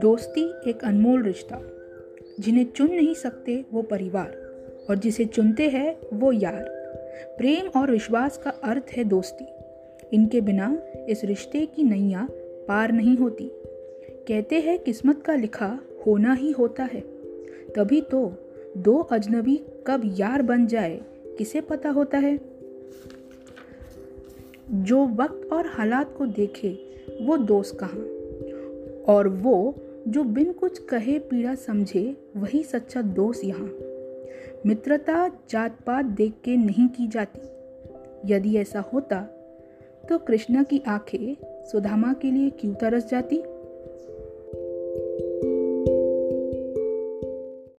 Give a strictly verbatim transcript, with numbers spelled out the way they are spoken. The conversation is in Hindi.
दोस्ती एक अनमोल रिश्ता, जिन्हें चुन नहीं सकते वो परिवार और जिसे चुनते हैं वो यार। प्रेम और विश्वास का अर्थ है दोस्ती। इनके बिना इस रिश्ते की नैया पार नहीं होती। कहते हैं किस्मत का लिखा होना ही होता है, तभी तो दो अजनबी कब यार बन जाए किसे पता होता है। जो वक्त और हालात को देखे वो दोस्त कहाँ, और वो जो बिन कुछ कहे पीड़ा समझे वही सच्चा दोस्त यहाँ। मित्रता जात पात देख के नहीं की जाती। यदि ऐसा होता तो कृष्णा की आंखें सुदामा के लिए क्यों तरस जाती।